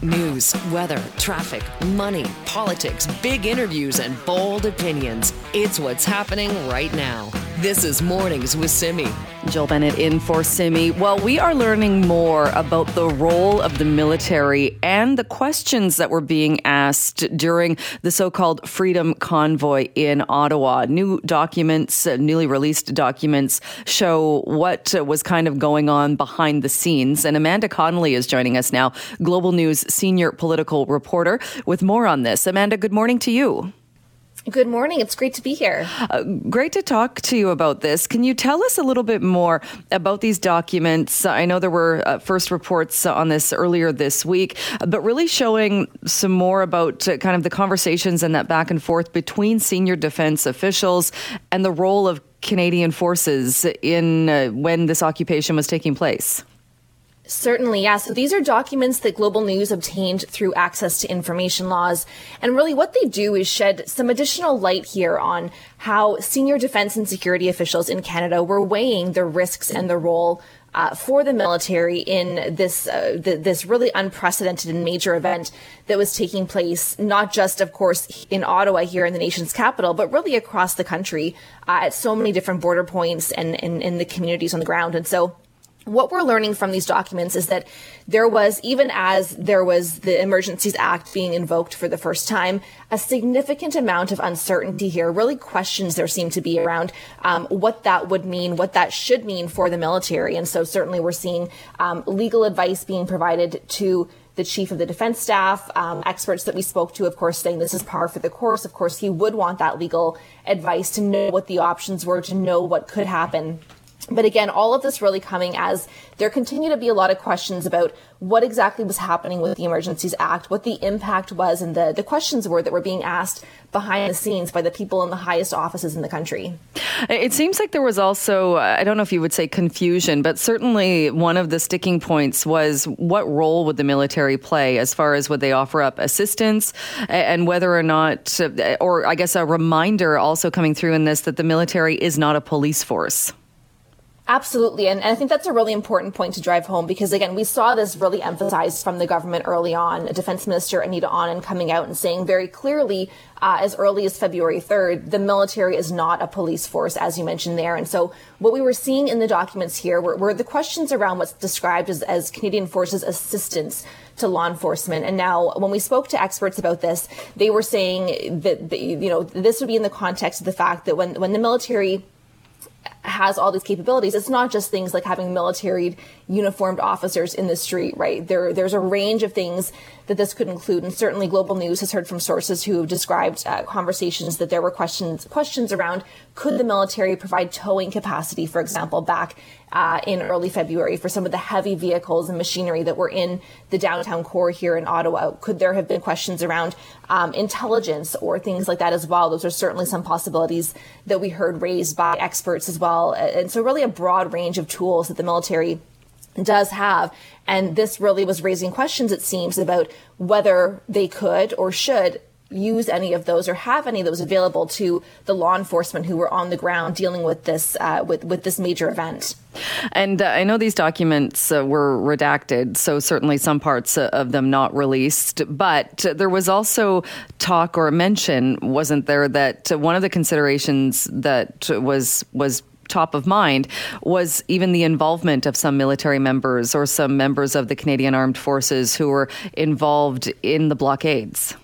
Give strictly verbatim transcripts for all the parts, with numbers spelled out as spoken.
News, weather, traffic, money, politics, big interviews, and bold opinions. It's what's happening right now. This is Mornings with Simi. Jill Bennett in for Simi. Well, we are learning more about the role of the military and the questions that were being asked during the so-called Freedom Convoy in Ottawa. New documents, uh, newly released documents, show what uh, was kind of going on behind the scenes. And Amanda Connolly is joining us now, Global News senior political reporter, with more on this. Amanda, good morning to you. Good morning. It's great to be here. Uh, great to talk to you about this. Can you tell us a little bit more about these documents? I know there were uh, first reports on this earlier this week, but really showing some more about uh, kind of the conversations and that back and forth between senior defense officials and the role of Canadian forces in uh, when this occupation was taking place. Certainly, yeah. So these are documents that Global News obtained through access to information laws. And really what they do is shed some additional light here on how senior defense and security officials in Canada were weighing the risks and the role Uh, for the military in this uh, th- this really unprecedented and major event that was taking place, not just, of course, in Ottawa here in the nation's capital, but really across the country uh, at so many different border points and in the communities on the ground. And so what we're learning from these documents is that there was, even as there was the Emergencies Act being invoked for the first time, a significant amount of uncertainty here, really questions there seem to be around um, what that would mean, what that should mean for the military. And so certainly we're seeing um, legal advice being provided to the chief of the defense staff, um, experts that we spoke to, of course, saying this is par for the course. Of course, he would want that legal advice to know what the options were, to know what could happen. But again, all of this really coming as there continue to be a lot of questions about what exactly was happening with the Emergencies Act, what the impact was, and the, the questions were that were being asked behind the scenes by the people in the highest offices in the country. It seems like there was also, I don't know if you would say confusion, but certainly one of the sticking points was what role would the military play as far as would they offer up assistance and whether or not, or I guess a reminder also coming through in this that the military is not a police force. Absolutely. And, and I think that's a really important point to drive home, because, again, we saw this really emphasized from the government early on. Defense Minister Anita Anand coming out and saying very clearly, uh, as early as February third, the military is not a police force, as you mentioned there. And so what we were seeing in the documents here were, were the questions around what's described as, as Canadian Forces assistance to law enforcement. And now when we spoke to experts about this, they were saying that, the, you know, this would be in the context of the fact that when, when the military has all these capabilities, it's not just things like having military uniformed officers in the street, right? There, there's a range of things that this could include. And certainly Global News has heard from sources who have described uh, conversations that there were questions questions around, could the military provide towing capacity, for example, back uh, in early February for some of the heavy vehicles and machinery that were in the downtown core here in Ottawa? Could there have been questions around um, intelligence or things like that as well? Those are certainly some possibilities that we heard raised by experts as well. And so really a broad range of tools that the military does have. And this really was raising questions, it seems, about whether they could or should use any of those or have any of those available to the law enforcement who were on the ground dealing with this uh, with, with this major event. And uh, I know these documents uh, were redacted, so certainly some parts uh, of them not released. But uh, there was also talk or mention, wasn't there, that uh, one of the considerations that was was top of mind was even the involvement of some military members or some members of the Canadian Armed Forces who were involved in the blockades.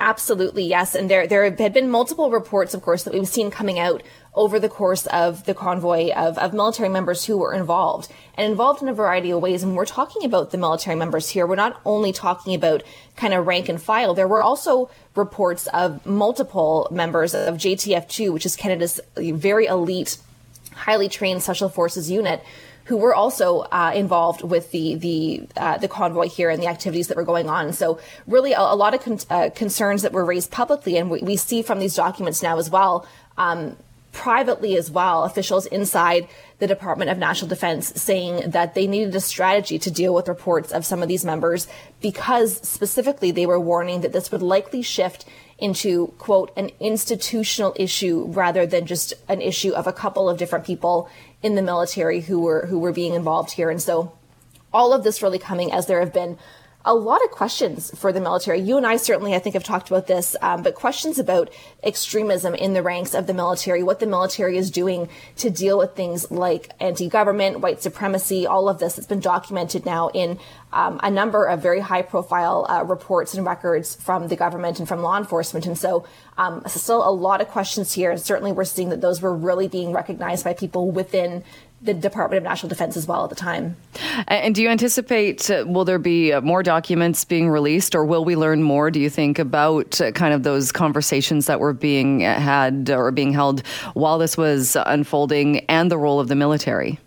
Absolutely, yes. And there there had been multiple reports, of course, that we've seen coming out over the course of the convoy of, of military members who were involved and involved in a variety of ways. And we're talking about the military members here. We're not only talking about kind of rank and file. There were also reports of multiple members of J T F two, which is Canada's very elite, highly trained special forces unit, who were also uh, involved with the the uh, the convoy here and the activities that were going on. So really a, a lot of con- uh, concerns that were raised publicly, and we, we see from these documents now as well, um, privately as well, officials inside the Department of National Defense saying that they needed a strategy to deal with reports of some of these members, because specifically they were warning that this would likely shift into, quote, an institutional issue rather than just an issue of a couple of different people in the military who were who were being involved here. And so all of this really coming as there have been a lot of questions for the military. You and I certainly, I think, have talked about this, um, but questions about extremism in the ranks of the military, what the military is doing to deal with things like anti-government, white supremacy, all of this. It's been documented now in um, a number of very high-profile uh, reports and records from the government and from law enforcement. And so um, still a lot of questions here. And certainly we're seeing that those were really being recognized by people within the Department of National Defense as well at the time. And do you anticipate, uh, will there be uh, more documents being released, or will we learn more, do you think, about uh, kind of those conversations that were being had or being held while this was unfolding, and the role of the military?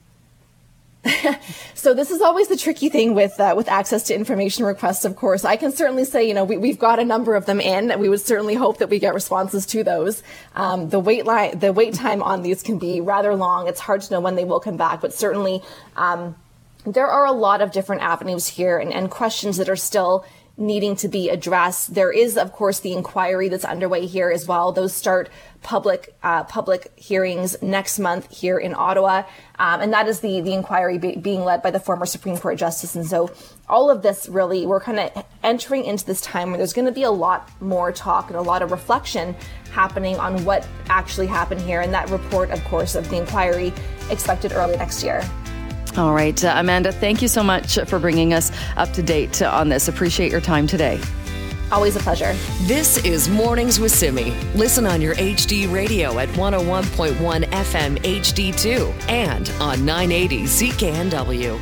So this is always the tricky thing with uh, with access to information requests, of course. I can certainly say, you know, we, we've got a number of them in, and we would certainly hope that we get responses to those. Um, the wait line, the wait time on these can be rather long. It's hard to know when they will come back, but certainly um, there are a lot of different avenues here and, and questions that are still needing to be addressed. There is, of course, the inquiry that's underway here as well. Those start public uh, public hearings next month here in Ottawa. Um, and that is the, the inquiry be, being led by the former Supreme Court Justice. And so all of this really, we're kind of entering into this time where there's going to be a lot more talk and a lot of reflection happening on what actually happened here. And that report, of course, of the inquiry expected early next year. All right, uh, Amanda, thank you so much for bringing us up to date on this. Appreciate your time today. Always a pleasure. This is Mornings with Simi. Listen on your H D radio at one oh one point one F M H D two and on nine eighty C K N W.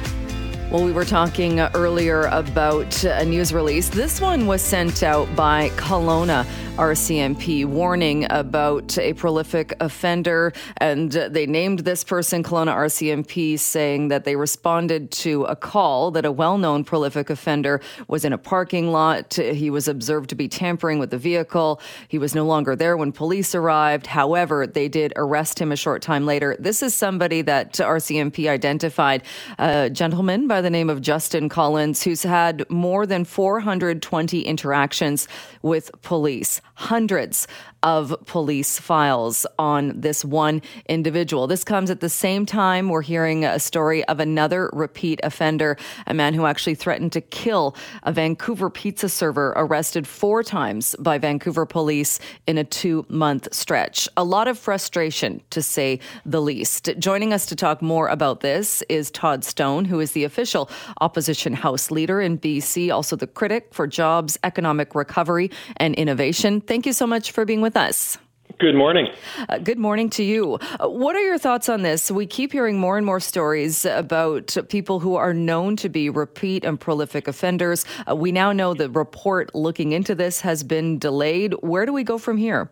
Well, we were talking earlier about a news release. This one was sent out by Kelowna R C M P, warning about a prolific offender. And they named this person, Kelowna R C M P, saying that they responded to a call that a well-known prolific offender was in a parking lot. He was observed to be tampering with the vehicle. He was no longer there when police arrived. However, they did arrest him a short time later. This is somebody that R C M P identified, a gentleman by the name of Justin Collins, who's had more than four hundred twenty interactions with police, hundreds of police files on this one individual. This comes at the same time we're hearing a story of another repeat offender, a man who actually threatened to kill a Vancouver pizza server, arrested four times by Vancouver police in a two-month stretch. A lot of frustration, to say the least. Joining us to talk more about this is Todd Stone, who is the official opposition House leader in B C, also the critic for jobs, economic recovery, and innovation. Thank you so much for being with us. Good morning. Uh, good morning to you. Uh, what are your thoughts on this? We keep hearing more and more stories about people who are known to be repeat and prolific offenders. Uh, we now know the report looking into this has been delayed. Where do we go from here?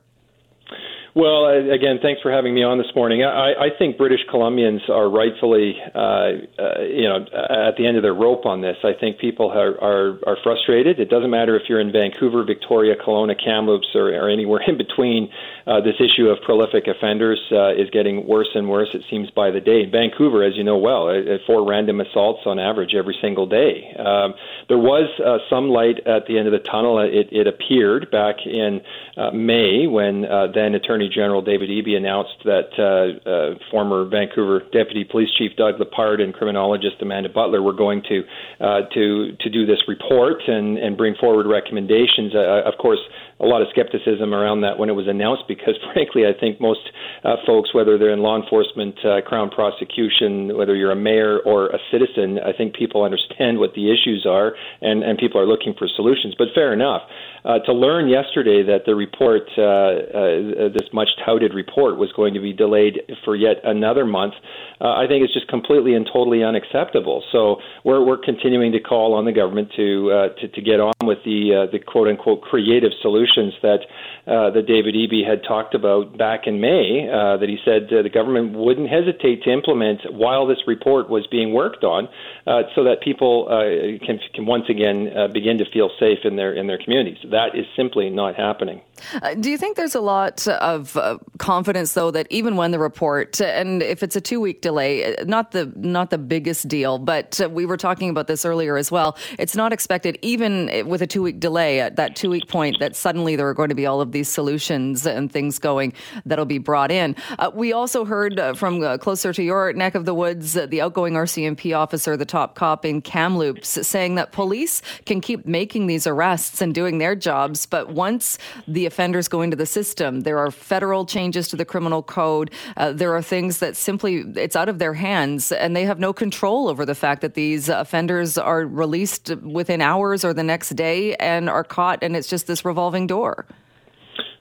Well, again, thanks for having me on this morning. I, I think British Columbians are rightfully, uh, uh, you know, at the end of their rope on this. I think people are, are, are frustrated. It doesn't matter if you're in Vancouver, Victoria, Kelowna, Kamloops, or, or anywhere in between. Uh, this issue of prolific offenders uh, is getting worse and worse, it seems, by the day. In Vancouver, as you know well, uh, four random assaults on average every single day. Um, there was uh, some light at the end of the tunnel. It, it appeared back in uh, May when uh, then Attorney General David Eby announced that uh, uh, former Vancouver Deputy Police Chief Doug Lepard and criminologist Amanda Butler were going to uh, to to do this report and, and bring forward recommendations. Uh, of course, a lot of skepticism around that when it was announced because, frankly, I think most uh, folks, whether they're in law enforcement, uh, Crown prosecution, whether you're a mayor or a citizen, I think people understand what the issues are and, and people are looking for solutions. But fair enough. Uh, to learn yesterday that the report, uh, uh, this much-touted report, was going to be delayed for yet another month, uh, I think it's just completely and totally unacceptable. So we're we're continuing to call on the government to uh, to, to get on with the uh, the quote-unquote creative solutions that uh, that David Eby had talked about back in May, uh, that he said uh, the government wouldn't hesitate to implement while this report was being worked on, uh, so that people uh, can can once again uh, begin to feel safe in their in their communities. That is simply not happening. Uh, do you think there's a lot of uh, confidence, though, that even when the report, and if it's a two-week delay, not the not the biggest deal, but uh, we were talking about this earlier as well, it's not expected, even with a two-week delay, at that two-week point, that suddenly there are going to be all of these solutions and things going that'll be brought in. Uh, we also heard uh, from uh, closer to your neck of the woods, uh, the outgoing R C M P officer, the top cop in Kamloops, saying that police can keep making these arrests and doing their jobs, but once the offenders go into the system, there are federal changes to the criminal code. Uh, there are things that simply, it's out of their hands, and they have no control over the fact that these offenders are released within hours or the next day and are caught, and it's just this revolving door.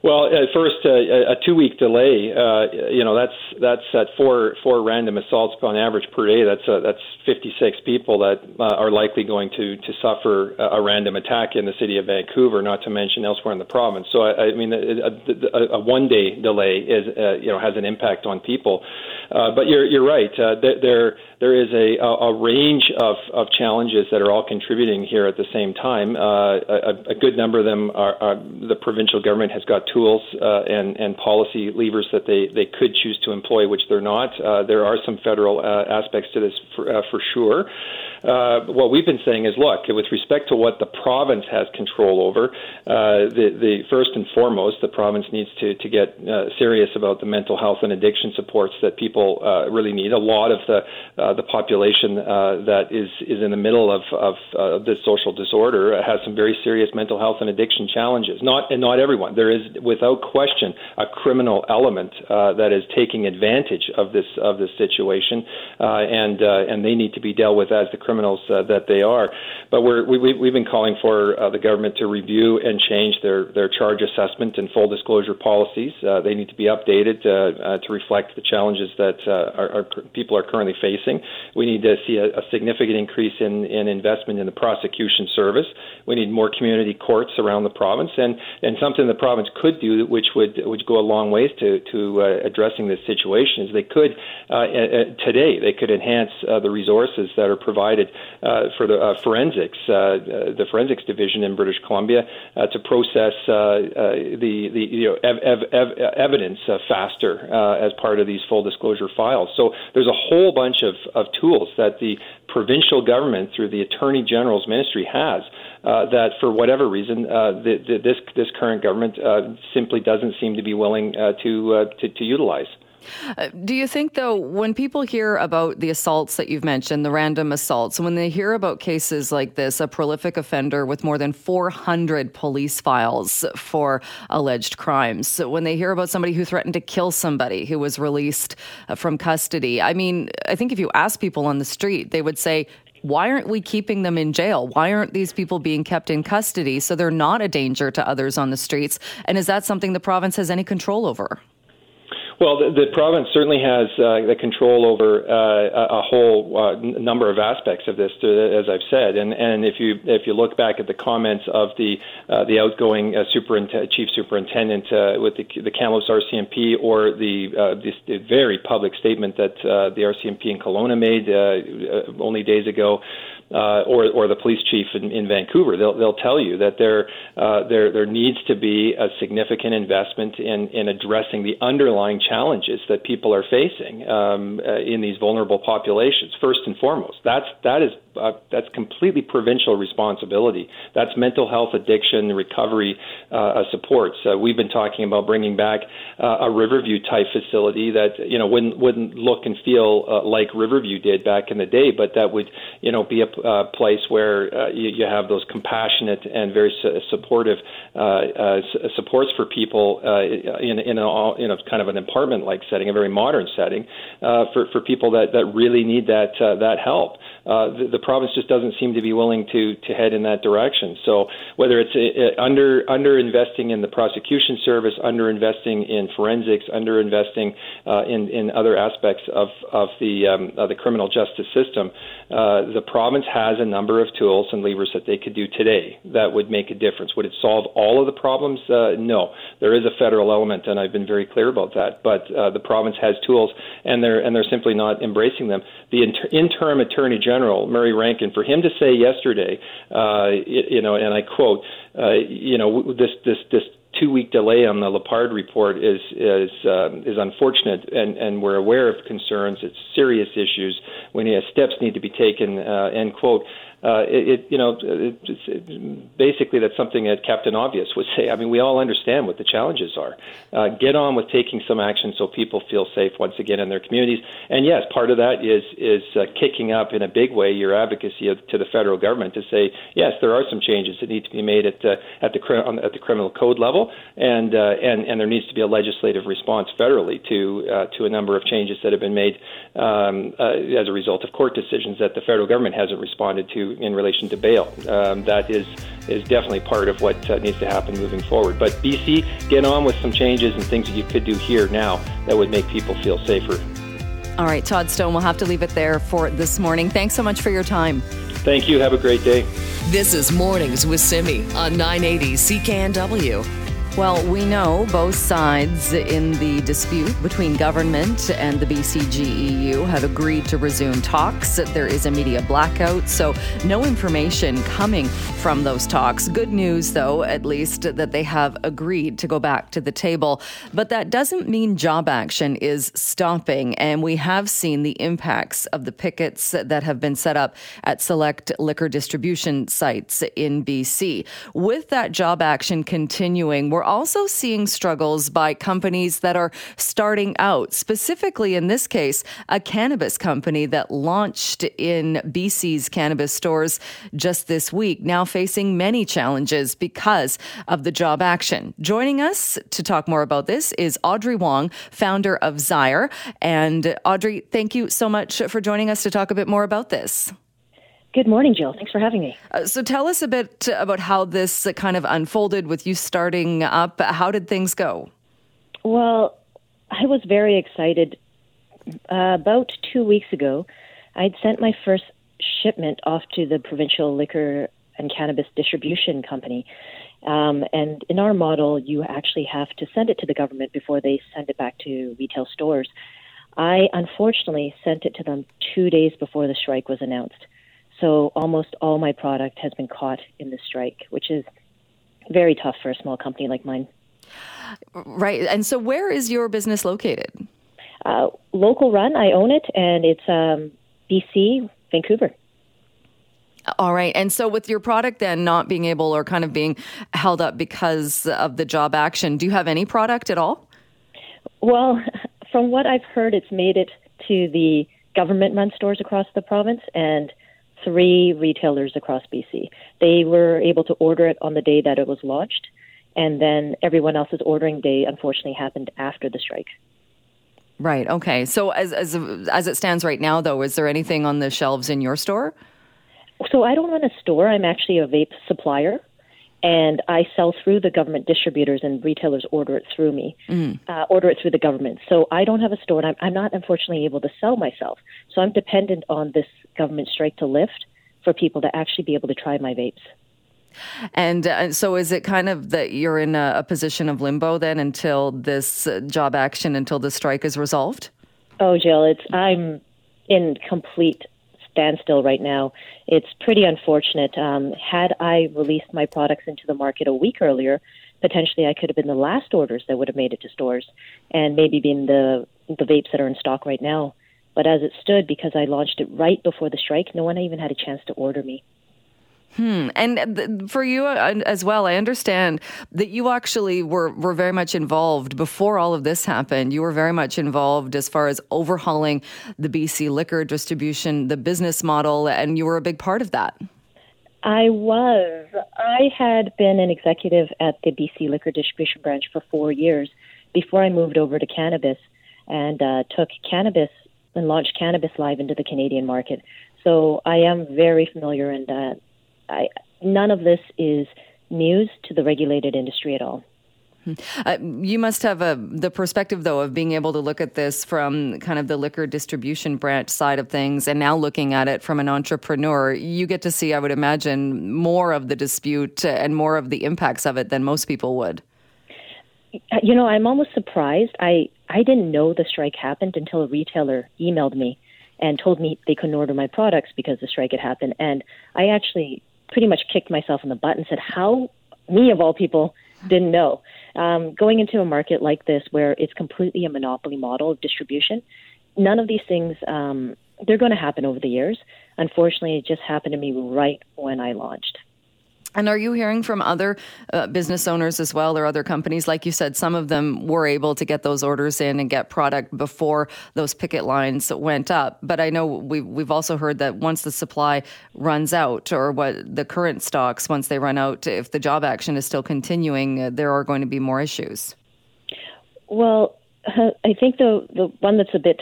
Well, uh, first, uh, a two-week delay. Uh, you know, that's that's at four four random assaults on average per day. That's uh, that's fifty-six people that uh, are likely going to to suffer a random attack in the city of Vancouver, not to mention elsewhere in the province. So, I, I mean, a, a, a one-day delay is uh, you know has an impact on people. Uh, but you're you're right. Uh, there there is a a range of, of challenges that are all contributing here at the same time. Uh, a, a good number of them are, are the provincial government has got tools uh, and, and policy levers that they, they could choose to employ, which they're not. Uh, there are some federal uh, aspects to this for, uh, for sure. Uh, what we've been saying is, look, with respect to what the province has control over, uh, the, the first and foremost, the province needs to, to get uh, serious about the mental health and addiction supports that people uh, really need. A lot of the uh, the population uh, that is, is in the middle of, of uh, this social disorder has some very serious mental health and addiction challenges. Not and not everyone. There is, without question, a criminal element uh, that is taking advantage of this of this situation, uh, and uh, and they need to be dealt with as the criminals uh, that they are. But we're, we, we've been calling for uh, the government to review and change their, their charge assessment and full disclosure policies. Uh, they need to be updated uh, uh, to reflect the challenges that uh, our, our people are currently facing. We need to see a, a significant increase in, in investment in the prosecution service. We need more community courts around the province, and, and something the province could do, which would would go a long ways to to uh, addressing this situation, is they could uh, uh, today they could enhance uh, the resources that are provided uh, for the uh, forensics, uh, uh, the forensics division in British Columbia, uh, to process uh, uh, the the you know ev- ev- ev- evidence uh, faster uh, as part of these full disclosure files. So there's a whole bunch of, of tools that the provincial government through the Attorney General's Ministry has uh, that, for whatever reason, uh, the, the, this this current government uh, simply doesn't seem to be willing uh, to, uh, to to utilize. Uh, do you think, though, when people hear about the assaults that you've mentioned, the random assaults, when they hear about cases like this, a prolific offender with more than four hundred police files for alleged crimes, so when they hear about somebody who threatened to kill somebody who was released from custody, I mean, I think if you ask people on the street, they would say, why aren't we keeping them in jail? Why aren't these people being kept in custody so they're not a danger to others on the streets? And is that something the province has any control over? Well, the, the province certainly has uh, the control over uh, a whole uh, n- number of aspects of this, to, as I've said. And, and if you if you look back at the comments of the uh, the outgoing uh, superint- chief superintendent uh, with the, the Kamloops R C M P, or the, uh, this, the very public statement that uh, the R C M P in Kelowna made uh, only days ago, Uh, or, or the police chief in, in Vancouver, they'll, they'll tell you that there, uh, there, there needs to be a significant investment in, in addressing the underlying challenges that people are facing um, uh, in these vulnerable populations. First and foremost, that's that is uh, that's completely provincial responsibility. That's mental health, addiction, recovery uh, uh, supports. Uh, we've been talking about bringing back uh, a Riverview type facility that you know wouldn't wouldn't look and feel uh, like Riverview did back in the day, but that would you know be a Uh, place where uh, you, you have those compassionate and very su- supportive uh, uh, su- supports for people uh, in in a, in a kind of an apartment-like setting, a very modern setting, uh, for for people that, that really need that uh, that help. Uh, the, the province just doesn't seem to be willing to to head in that direction. So whether it's uh, under under investing in the prosecution service, under investing in forensics, under investing uh, in in other aspects of of the um, of the criminal justice system, uh, the province has a number of tools and levers that they could do today that would make a difference. Would it solve all of the problems? Uh, no. There is a federal element, and I've been very clear about that. But uh, the province has tools, and they're and they're simply not embracing them. The inter- interim Attorney General, Murray Rankin, for him to say yesterday, uh, you know, and I quote, uh, you know, this this this two-week delay on the Lepard report is is um, is unfortunate, and, and we're aware of concerns. It's serious issues. When uh, steps need to be taken, uh, end quote. Uh, it, it you know it, it's, it, basically that's something that Captain Obvious would say. I mean, we all understand what the challenges are. Uh, get on with taking some action so people feel safe once again in their communities. And yes, part of that is is uh, kicking up in a big way your advocacy of, to the federal government to say yes, there are some changes that need to be made at uh, at the at the criminal code level, and uh, and and there needs to be a legislative response federally to uh, to a number of changes that have been made um, uh, as a result of court decisions that the federal government hasn't responded to in relation to bail. Um, that is is definitely part of what uh, needs to happen moving forward. But B C, get on with some changes and things that you could do here now that would make people feel safer. All right, Todd Stone, we'll have to leave it there for this morning. Thanks so much for your time. Thank you. Have a great day. This is Mornings with Simi on nine eighty C K N W. Well, we know both sides in the dispute between government and the B C G E U have agreed to resume talks. There is a media blackout, so no information coming from those talks. Good news, though, at least, that they have agreed to go back to the table. But that doesn't mean job action is stopping, and we have seen the impacts of the pickets that have been set up at select liquor distribution sites in B C. With that job action continuing, we're also seeing struggles by companies that are starting out, specifically in this case, a cannabis company that launched in B C's cannabis stores just this week, now facing many challenges because of the job action. Joining us to talk more about this is Audrey Wong, founder of Zyre. And Audrey, thank you so much for joining us to talk a bit more about this. Good morning, Jill. Thanks for having me. Uh, so tell us a bit about how this kind of unfolded with you starting up. How did things go? Well, I was very excited. Uh, about two weeks ago, I'd sent my first shipment off to the provincial liquor and cannabis distribution company. Um, and in our model, you actually have to send it to the government before they send it back to retail stores. I unfortunately sent it to them two days before the strike was announced. So almost all my product has been caught in the strike, which is very tough for a small company like mine. Right. And so where is your business located? Uh, local run. I own it, and it's um, B C, Vancouver. All right. And so with your product then not being able or kind of being held up because of the job action, do you have any product at all? Well, from what I've heard, it's made it to the government-run stores across the province and three retailers across B C. They were able to order it on the day that it was launched, and then everyone else's ordering day unfortunately happened after the strike. Right. Okay. So as as as it stands right now, though, is there anything on the shelves in your store? So I don't run a store. I'm actually a vape supplier, and I sell through the government distributors, and retailers order it through me, mm. uh, order it through the government. So I don't have a store, and I'm, I'm not unfortunately able to sell myself. So I'm dependent on this government strike to lift for people to actually be able to try my vapes. And uh, so is it kind of that you're in a, a position of limbo then until this job action, until the strike is resolved? Oh, Jill, it's I'm in complete standstill right now. It's pretty unfortunate. Um, had I released my products into the market a week earlier, potentially I could have been the last orders that would have made it to stores and maybe been the, the vapes that are in stock right now. But as it stood, because I launched it right before the strike, no one even had a chance to order me. Hmm. And th- for you uh, as well, I understand that you actually were, were very much involved before all of this happened. You were very much involved as far as overhauling the B C liquor distribution, the business model, and you were a big part of that. I was. I had been an executive at the B C liquor distribution branch for four years before I moved over to cannabis and uh, took cannabis and launched cannabis live into the Canadian market. So I am very familiar, and uh, I, none of this is news to the regulated industry at all. Uh, you must have a, the perspective, though, of being able to look at this from kind of the liquor distribution branch side of things, and now looking at it from an entrepreneur. You get to see, I would imagine, more of the dispute and more of the impacts of it than most people would. You know, I'm almost surprised. I, I didn't know the strike happened until a retailer emailed me and told me they couldn't order my products because the strike had happened. And I actually pretty much kicked myself in the butt and said, how, me of all people, didn't know. Um, going into a market like this where it's completely a monopoly model of distribution, none of these things, um, they're going to happen over the years. Unfortunately, it just happened to me right when I launched. And are you hearing from other uh, business owners as well, or other companies? Like you said, some of them were able to get those orders in and get product before those picket lines went up. But I know we, we've also heard that once the supply runs out, or what the current stocks, once they run out, if the job action is still continuing, uh, there are going to be more issues. Well, I think the the one that's a bit,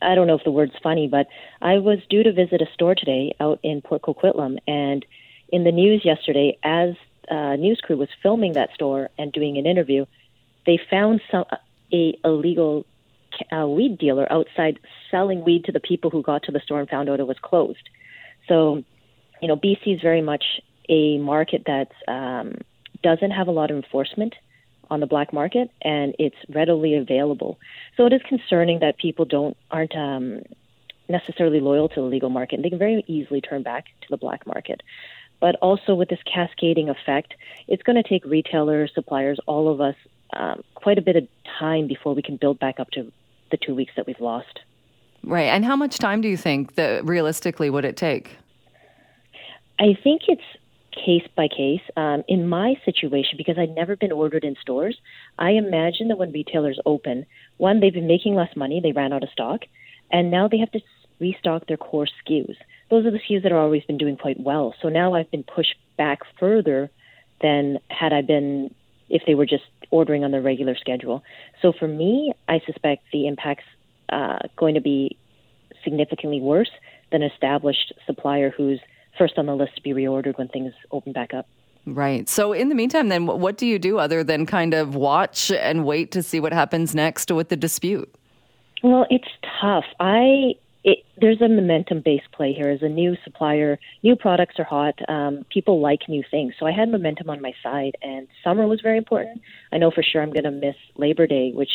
I don't know if the word's funny, but I was due to visit a store today out in Port Coquitlam, and in the news yesterday, as a news crew was filming that store and doing an interview, they found some a illegal uh, weed dealer outside selling weed to the people who got to the store and found out it was closed. So, you know, B C is very much a market that um, doesn't have a lot of enforcement on the black market, and it's readily available. So it is concerning that people don't aren't um, necessarily loyal to the legal market, and they can very easily turn back to the black market. But also with this cascading effect, it's going to take retailers, suppliers, all of us, um, quite a bit of time before we can build back up to the two weeks that we've lost. Right. And how much time do you think that realistically would it take? I think it's case by case. Um, in my situation, because I'd never been ordered in stores, I imagine that when retailers open, one, they've been making less money, they ran out of stock, and now they have to restock their core S K Us. Those are the S K Us that are always been doing quite well. So now I've been pushed back further than had I been if they were just ordering on their regular schedule. So for me, I suspect the impact's uh, going to be significantly worse than an established supplier who's first on the list to be reordered when things open back up. Right. So in the meantime, then, what do you do other than kind of watch and wait to see what happens next with the dispute? Well, it's tough. I... It, there's a momentum-based play here. As a new supplier, new products are hot. Um, people like new things. So I had momentum on my side, and summer was very important. I know for sure I'm going to miss Labor Day, which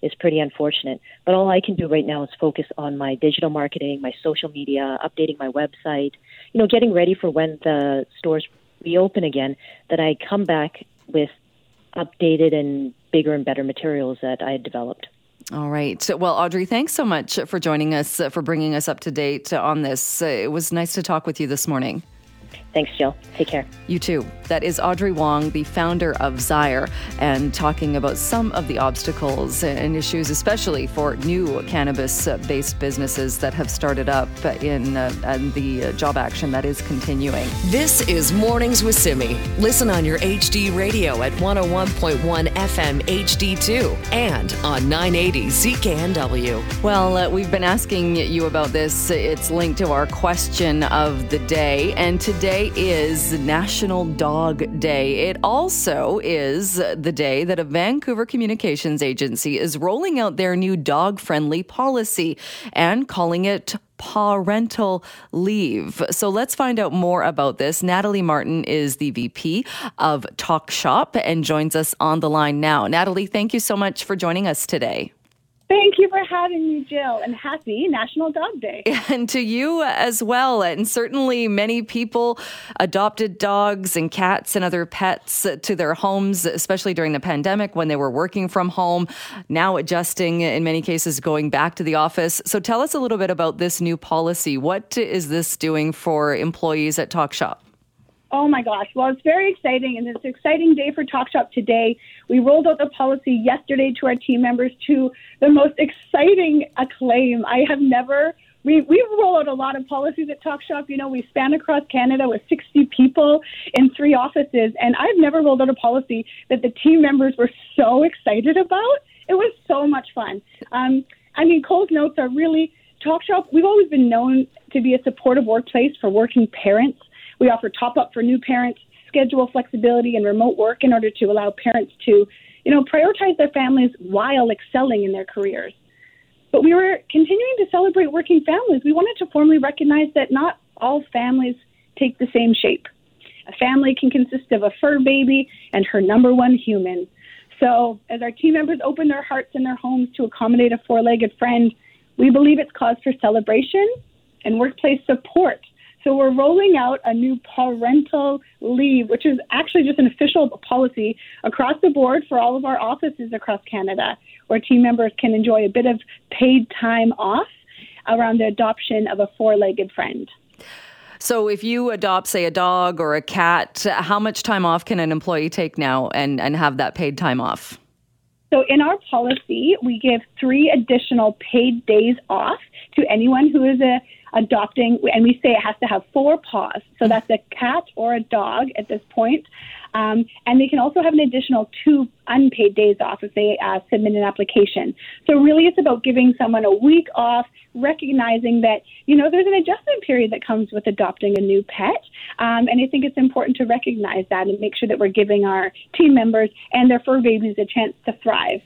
is pretty unfortunate. But all I can do right now is focus on my digital marketing, my social media, updating my website, you know, getting ready for when the stores reopen again, that I come back with updated and bigger and better materials that I had developed. All right. Well, Audrey, thanks so much for joining us, for bringing us up to date on this. It was nice to talk with you this morning. Thanks, Jill. Take care. You too. That is Audrey Wong, the founder of Zyre, and talking about some of the obstacles and issues, especially for new cannabis-based businesses that have started up in, uh, in the job action that is continuing. This is Mornings with Simi. Listen on your H D radio at one oh one point one F M H D two and on nine eighty C K N W. Well, uh, we've been asking you about this. It's linked to our question of the day, and today Today is National Dog Day. It also is the day that a Vancouver communications agency is rolling out their new dog-friendly policy and calling it parental leave. So let's find out more about this. Natalie Martin is the V P of Talk Shop and joins us on the line now. Natalie, thank you so much for joining us today. Thank you for having me, Jill, and happy National Dog Day. And to you as well. And certainly many people adopted dogs and cats and other pets to their homes, especially during the pandemic when they were working from home, now adjusting, in many cases, going back to the office. So tell us a little bit about this new policy. What is this doing for employees at Talk Shop? Oh, my gosh. Well, it's very exciting, and it's an exciting day for Talk Shop today. We rolled out the policy yesterday to our team members to the most exciting acclaim. I have never – we we roll out a lot of policies at Talk Shop. You know, we span across Canada with sixty people in three offices, and I've never rolled out a policy that the team members were so excited about. It was so much fun. Um, I mean, Cole's notes are really – Talk Shop, we've always been known to be a supportive workplace for working parents. We offer top-up for new parents, schedule flexibility, and remote work in order to allow parents to, you know, prioritize their families while excelling in their careers. But we were continuing to celebrate working families. We wanted to formally recognize that not all families take the same shape. A family can consist of a fur baby and her number one human. So as our team members open their hearts and their homes to accommodate a four-legged friend, we believe it's cause for celebration and workplace support So we're rolling out a new parental leave, which is actually just an official policy across the board for all of our offices across Canada, where team members can enjoy a bit of paid time off around the adoption of a four-legged friend. So if you adopt, say, a dog or a cat, how much time off can an employee take now and, and have that paid time off? So in our policy, we give three additional paid days off to anyone who is a adopting, and we say it has to have four paws. So that's a cat or a dog at this point. Um, and they can also have an additional two unpaid days off if they uh, submit an application. So really it's about giving someone a week off, recognizing that, you know, there's an adjustment period that comes with adopting a new pet. Um, and I think it's important to recognize that and make sure that we're giving our team members and their fur babies a chance to thrive.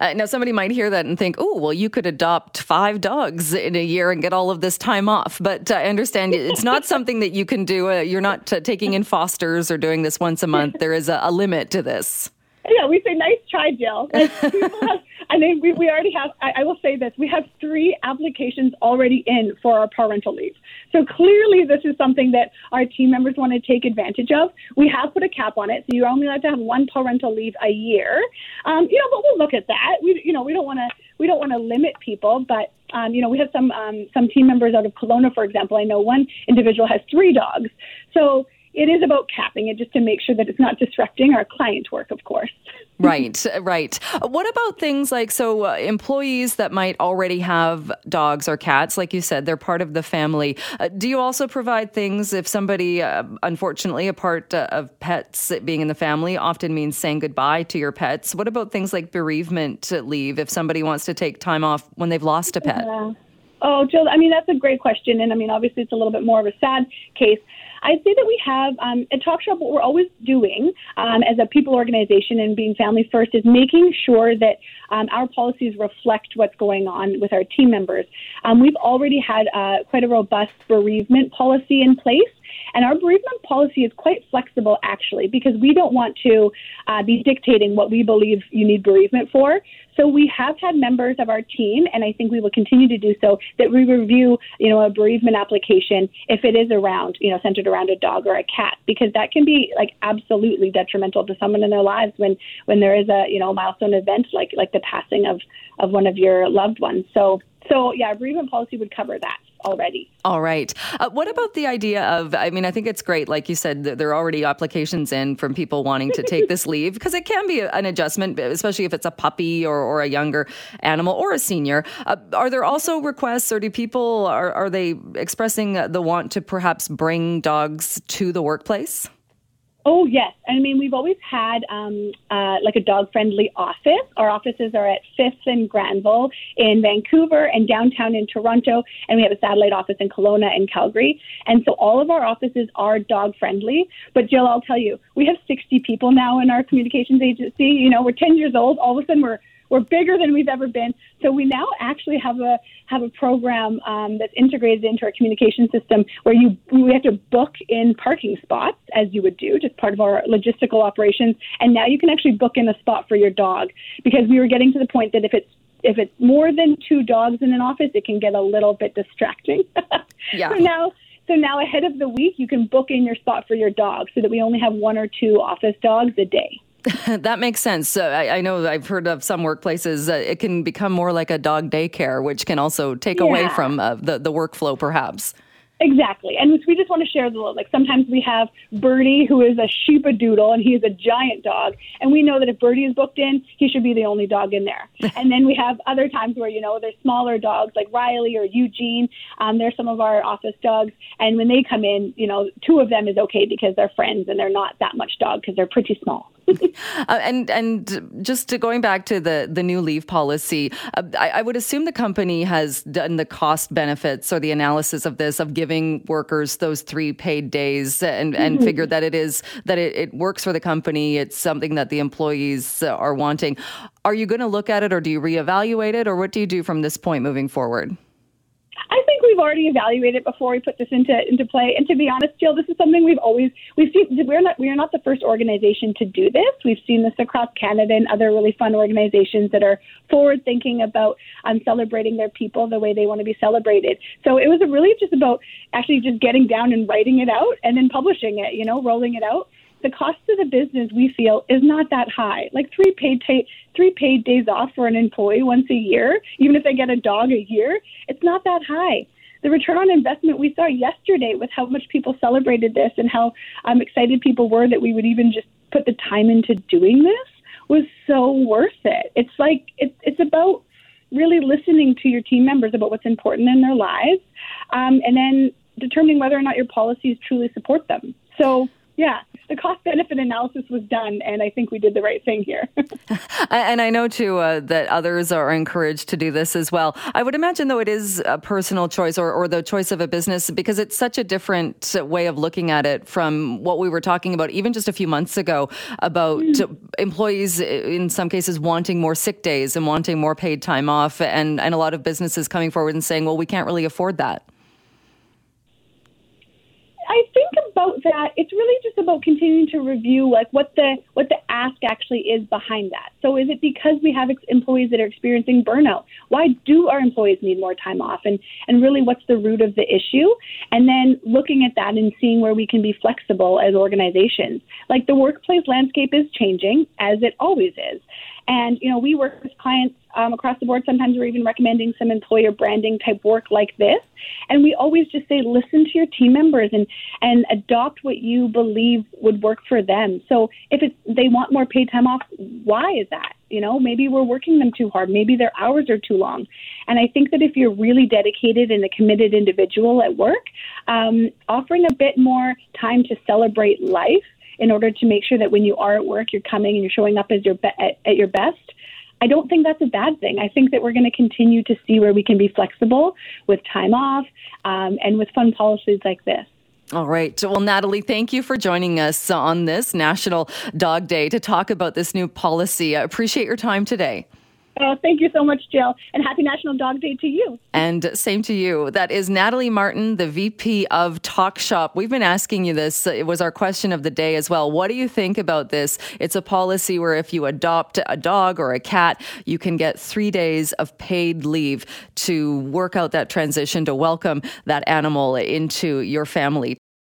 Uh, now, somebody might hear that and think, oh, well, you could adopt five dogs in a year and get all of this time off. But uh, I understand it's not something that you can do. Uh, you're not uh, taking in fosters or doing this once a month. There is a, a limit to this. Yeah, we say, nice try, Jill. Like, people have, I mean, we, we already have, I, I will say this, we have three applications already in for our parental leave. So clearly this is something that our team members want to take advantage of. We have put a cap on it, so you're only allowed to have one parental leave a year. Um, you know, but we'll look at that. We, you know, we don't want to, we don't want to limit people, but Um, you know, we have some um, some team members out of Kelowna, for example. I know one individual has three dogs. So it is about capping it just to make sure that it's not disrupting our client work, of course. Right, right. What about things like, so uh, employees that might already have dogs or cats, like you said, they're part of the family. Uh, do you also provide things if somebody, uh, unfortunately, a part uh, of pets being in the family often means saying goodbye to your pets? What about things like bereavement leave if somebody wants to take time off when they've lost a pet? Yeah. Oh, Jill, I mean, that's a great question. And I mean, obviously, it's a little bit more of a sad case. I'd say that we have, um, at Talk Shop, what we're always doing um, as a people organization and being family first is making sure that um, our policies reflect what's going on with our team members. Um, we've already had uh, quite a robust bereavement policy in place. And our bereavement policy is quite flexible, actually, because we don't want to uh, be dictating what we believe you need bereavement for. So we have had members of our team, and I think we will continue to do so, that we review, you know, a bereavement application if it is around, you know, centered around a dog or a cat, because that can be like absolutely detrimental to someone in their lives when, when there is a, you know, milestone event like like the passing of, of one of your loved ones. So so yeah, bereavement policy would cover that already. All right. Uh, what about the idea of, I mean, I think it's great, like you said, that there are already applications in from people wanting to take this leave, because it can be an adjustment, especially if it's a puppy or, or a younger animal or a senior. Uh, are there also requests, or do people, are, are they expressing the want to perhaps bring dogs to the workplace? Oh, yes. I mean, we've always had um, uh, like a dog-friendly office. Our offices are at Fifth and Granville in Vancouver and downtown in Toronto, and we have a satellite office in Kelowna and Calgary. And so all of our offices are dog-friendly. But, Jill, I'll tell you, we have sixty people now in our communications agency. You know, we're ten years old. All of a sudden, we're We're bigger than we've ever been. So we now actually have a have a program um, that's integrated into our communication system where you we have to book in parking spots, as you would do, just part of our logistical operations. And now you can actually book in a spot for your dog, because we were getting to the point that if it's if it's more than two dogs in an office, it can get a little bit distracting. Yeah. So now... So now ahead of the week, you can book in your spot for your dog so that we only have one or two office dogs a day. That makes sense. Uh, I, I know I've heard of some workplaces, uh, it can become more like a dog daycare, which can also take yeah. away from uh, the, the workflow, perhaps. Exactly. And we just want to share the load. Like sometimes we have Birdie, who is a sheepadoodle, and he is a giant dog. And we know that if Birdie is booked in, he should be the only dog in there. And then we have other times where, you know, there's smaller dogs like Riley or Eugene. Um, they're some of our office dogs. And when they come in, you know, two of them is okay because they're friends and they're not that much dog because they're pretty small. uh, and and just to going back to the, the new leave policy, uh, I, I would assume the company has done the cost benefits or the analysis of this, of giving workers those three paid days, and, mm-hmm. and figured that it is that it, it works for the company. It's something that the employees are wanting. Are you going to look at it, or do you reevaluate it, or what do you do from this point moving forward? I think we've already evaluated before we put this into into play. And to be honest, Jill, this is something we've always we've seen. We're not we are not the first organization to do this. We've seen this across Canada and other really fun organizations that are forward thinking about um, celebrating their people the way they want to be celebrated. So it was really just about actually just getting down and writing it out and then publishing it. You know, rolling it out. The cost of the business, we feel, is not that high. Like three paid ta- three paid days off for an employee once a year, even if they get a dog a year, it's not that high. The return on investment we saw yesterday with how much people celebrated this and how um, excited people were that we would even just put the time into doing this was so worth it. It's like it, it's about really listening to your team members about what's important in their lives um, and then determining whether or not your policies truly support them. So, yeah. The cost-benefit analysis was done, and I think we did the right thing here. And I know, too, uh, that others are encouraged to do this as well. I would imagine, though, it is a personal choice or, or the choice of a business because it's such a different way of looking at it from what we were talking about even just a few months ago about mm. employees, in some cases, wanting more sick days and wanting more paid time off, and, and a lot of businesses coming forward and saying, well, we can't really afford that. I think about that, it's really just about continuing to review like what the what the ask actually is behind that. So is it because we have ex- employees that are experiencing burnout? Why do our employees need more time off? And, and really what's the root of the issue? And then looking at that and seeing where we can be flexible as organizations. Like the workplace landscape is changing, as it always is. And, you know, we work with clients um, across the board. Sometimes we're even recommending some employer branding type work like this. And we always just say, listen to your team members and, and adopt what you believe would work for them. So if it's, they want more paid time off, why is that? You know, maybe we're working them too hard. Maybe their hours are too long. And I think that if you're really dedicated and a committed individual at work, um, offering a bit more time to celebrate life in order to make sure that when you are at work, you're coming and you're showing up as your be- at, at your best. I don't think that's a bad thing. I think that we're going to continue to see where we can be flexible with time off um, and with fun policies like this. All right. Well, Natalie, thank you for joining us on this National Dog Day to talk about this new policy. I appreciate your time today. Oh, thank you so much, Jill. And happy National Dog Day to you. And same to you. That is Natalie Martin, the V P of Talk Shop. We've been asking you this. It was our question of the day as well. What do you think about this? It's a policy where if you adopt a dog or a cat, you can get three days of paid leave to work out that transition, to welcome that animal into your family.